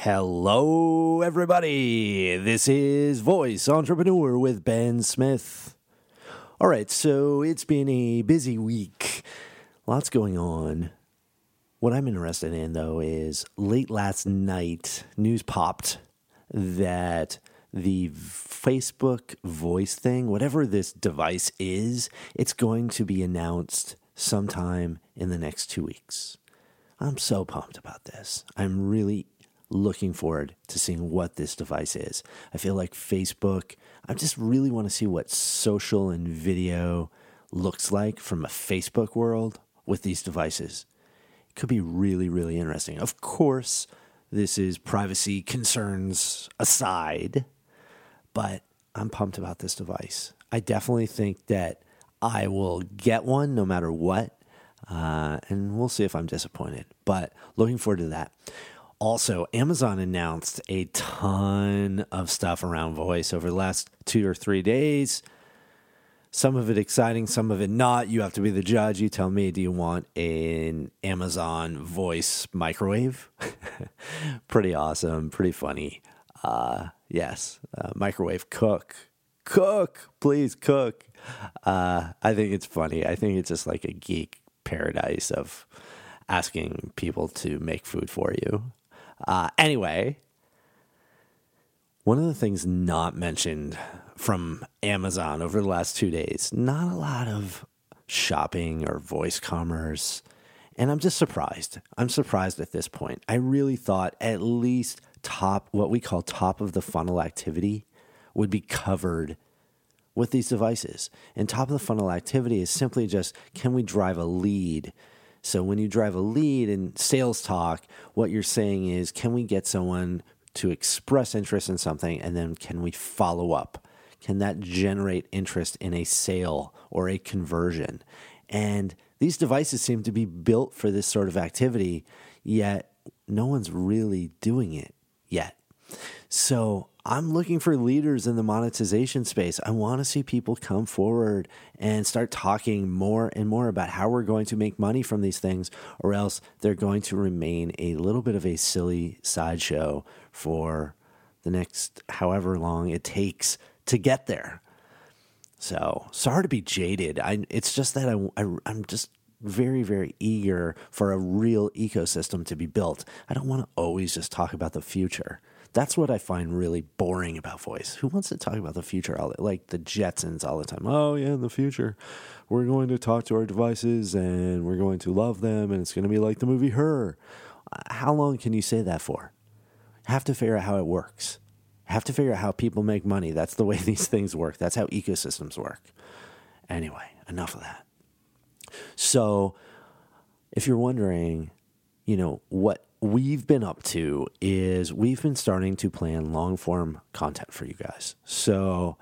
Hello, everybody. This is Voice Entrepreneur with Ben Smith. All right, so it's been a busy week. Lots going on. What I'm interested in, though, is late last night, news popped that the Facebook voice thing, whatever this device is, it's going to be announced sometime in the next 2 weeks. I'm so pumped about this. I'm really looking forward to seeing what this device is. I feel like Facebook, I just really want to see what social and video looks like from a Facebook world with these devices. It could be really, really interesting. Of course, this is privacy concerns aside, but I'm pumped about this device. I definitely think that I will get one no matter what, and we'll see if I'm disappointed, but looking forward to that. Also, Amazon announced a ton of stuff around voice over the last 2 or 3 days. Some of it exciting, some of it not. You have to be the judge. You tell me, do you want an Amazon voice microwave? Pretty awesome, pretty funny. Yes, microwave cook. Cook, please cook. I think it's funny. I think it's just like a geek paradise of asking people to make food for you. Anyway, one of the things not mentioned from Amazon over the last 2 days, not a lot of shopping or voice commerce. And I'm just surprised. I'm surprised at this point. I really thought at least what we call top of the funnel activity would be covered with these devices. And top of the funnel activity is simply just, can we drive a lead? So when you drive a lead in sales talk, what you're saying is, can we get someone to express interest in something, and then can we follow up? Can that generate interest in a sale or a conversion? And these devices seem to be built for this sort of activity, yet no one's really doing it yet. So I'm looking for leaders in the monetization space. I want to see people come forward and start talking more and more about how we're going to make money from these things, or else they're going to remain a little bit of a silly sideshow for the next however long it takes to get there. So sorry to be jaded. It's just that I'm just very, very eager for a real ecosystem to be built. I don't want to always just talk about the future. That's what I find really boring about voice. Who wants to talk about the future? Like the Jetsons all the time. Oh, yeah, in the future, we're going to talk to our devices and we're going to love them and it's going to be like the movie Her. How long can you say that for? Have to figure out how it works. Have to figure out how people make money. That's the way these things work. That's how ecosystems work. Anyway, enough of that. So if you're wondering, what we've been up to is we've been starting to plan long-form content for you guys. So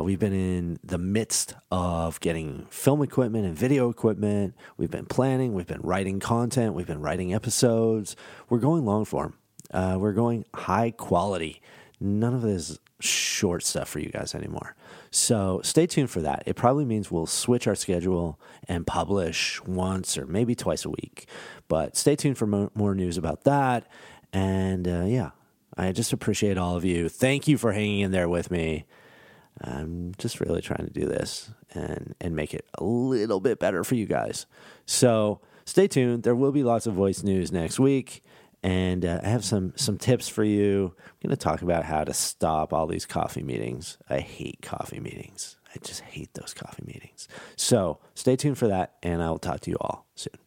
we've been in the midst of getting film equipment and video equipment. We've been planning. We've been writing content. We've been writing episodes. We're going long-form. We're going high quality. None of this short stuff for you guys anymore. So stay tuned for that. It probably means we'll switch our schedule and publish once or maybe twice a week. But stay tuned for more news about that. And I just appreciate all of you. Thank you for hanging in there with me. I'm just really trying to do this and make it a little bit better for you guys. So stay tuned. There will be lots of voice news next week. And I have some tips for you. I'm going to talk about how to stop all these coffee meetings. I hate coffee meetings. I just hate those coffee meetings. So stay tuned for that, and I will talk to you all soon.